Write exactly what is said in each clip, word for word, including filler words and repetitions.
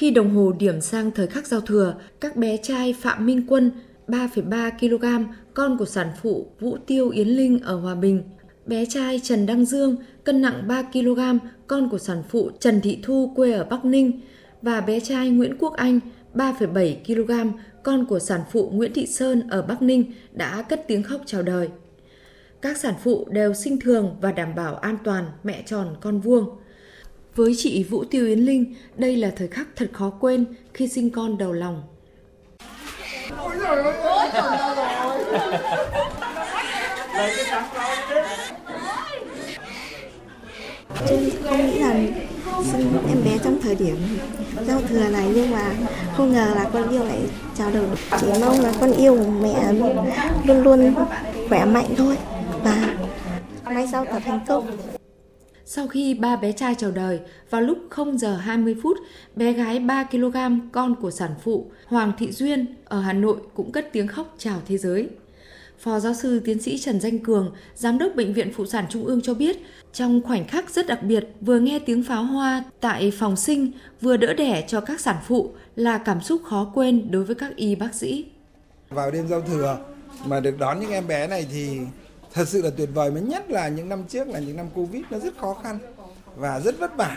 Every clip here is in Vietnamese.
Khi đồng hồ điểm sang thời khắc giao thừa, các bé trai Phạm Minh Quân, ba phẩy ba ki lô gam, con của sản phụ Vũ Tiêu Yến Linh ở Hòa Bình, bé trai Trần Đăng Dương, cân nặng ba ki lô gam, con của sản phụ Trần Thị Thu quê ở Bắc Ninh, và bé trai Nguyễn Quốc Anh, ba phẩy bảy ki lô gam, con của sản phụ Nguyễn Thị Sơn ở Bắc Ninh đã cất tiếng khóc chào đời. Các sản phụ đều sinh thường và đảm bảo an toàn, mẹ tròn con vuông. Với chị Vũ Tiêu Yến Linh, đây là thời khắc thật khó quên khi sinh con đầu lòng. Chứ không nghĩ là sinh em bé trong thời điểm giao thừa này, nhưng mà không ngờ là con yêu lại chào đời. Chỉ mong là con yêu của mẹ luôn luôn khỏe mạnh thôi và mai sau thật thành công. Sau khi ba bé trai chào đời, vào lúc không giờ hai mươi phút, bé gái ba ki lô gam, con của sản phụ Hoàng Thị Duyên ở Hà Nội cũng cất tiếng khóc chào thế giới. Phó giáo sư tiến sĩ Trần Danh Cường, Giám đốc Bệnh viện Phụ sản Trung ương cho biết, trong khoảnh khắc rất đặc biệt, vừa nghe tiếng pháo hoa tại phòng sinh, vừa đỡ đẻ cho các sản phụ là cảm xúc khó quên đối với các y bác sĩ. Vào đêm giao thừa mà được đón những em bé này thì thật sự là tuyệt vời, mà nhất là những năm trước là những năm Covid nó rất khó khăn và rất vất vả.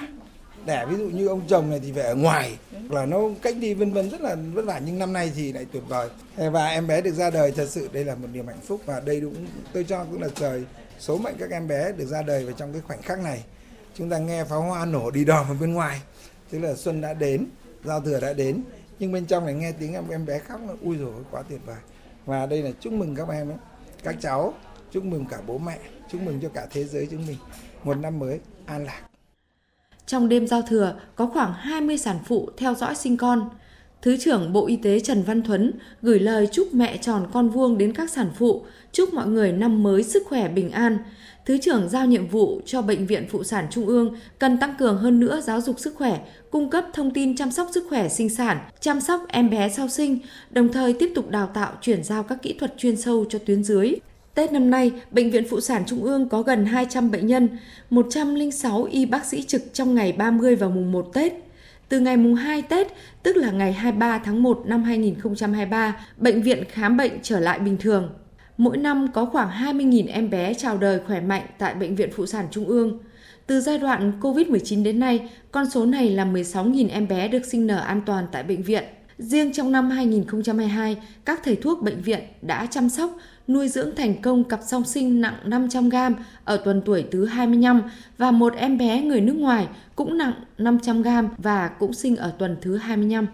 Đẻ ví dụ như ông chồng này thì phải ở ngoài, là nó cách đi vân vân rất là vất vả, nhưng năm nay thì lại tuyệt vời. Và em bé được ra đời thật sự đây là một niềm hạnh phúc, và đây đúng tôi cho cũng là trời số mệnh các em bé được ra đời vào trong cái khoảnh khắc này. Chúng ta nghe pháo hoa nổ đi đò ở bên ngoài, tức là xuân đã đến, giao thừa đã đến, nhưng bên trong này nghe tiếng em bé khóc là ui rồi quá tuyệt vời. Và đây là chúc mừng các em ấy, các cháu, chúc mừng cả bố mẹ, chúc mừng cho cả thế giới chúng mình một năm mới an lạc. Trong đêm giao thừa, có khoảng hai mươi sản phụ theo dõi sinh con. Thứ trưởng Bộ Y tế Trần Văn Thuấn gửi lời chúc mẹ tròn con vuông đến các sản phụ, chúc mọi người năm mới sức khỏe bình an. Thứ trưởng giao nhiệm vụ cho Bệnh viện Phụ sản Trung ương cần tăng cường hơn nữa giáo dục sức khỏe, cung cấp thông tin chăm sóc sức khỏe sinh sản, chăm sóc em bé sau sinh, đồng thời tiếp tục đào tạo chuyển giao các kỹ thuật chuyên sâu cho tuyến dưới. Tết năm nay, Bệnh viện Phụ sản Trung ương có gần hai trăm bệnh nhân, một trăm lẻ sáu y bác sĩ trực trong ngày ba mươi và mùng một Tết. Từ ngày mùng hai Tết, tức là ngày hai mươi ba tháng một năm hai nghìn không trăm hai mươi ba, bệnh viện khám bệnh trở lại bình thường. Mỗi năm có khoảng hai mươi nghìn em bé chào đời khỏe mạnh tại Bệnh viện Phụ sản Trung ương. Từ giai đoạn Covid mười chín đến nay, con số này là mười sáu nghìn em bé được sinh nở an toàn tại bệnh viện. Riêng trong năm hai nghìn không trăm hai mươi hai, các thầy thuốc bệnh viện đã chăm sóc, nuôi dưỡng thành công cặp song sinh nặng năm trăm gam ở tuần tuổi thứ hai mươi lăm và một em bé người nước ngoài cũng nặng năm trăm gam và cũng sinh ở tuần thứ hai mươi lăm.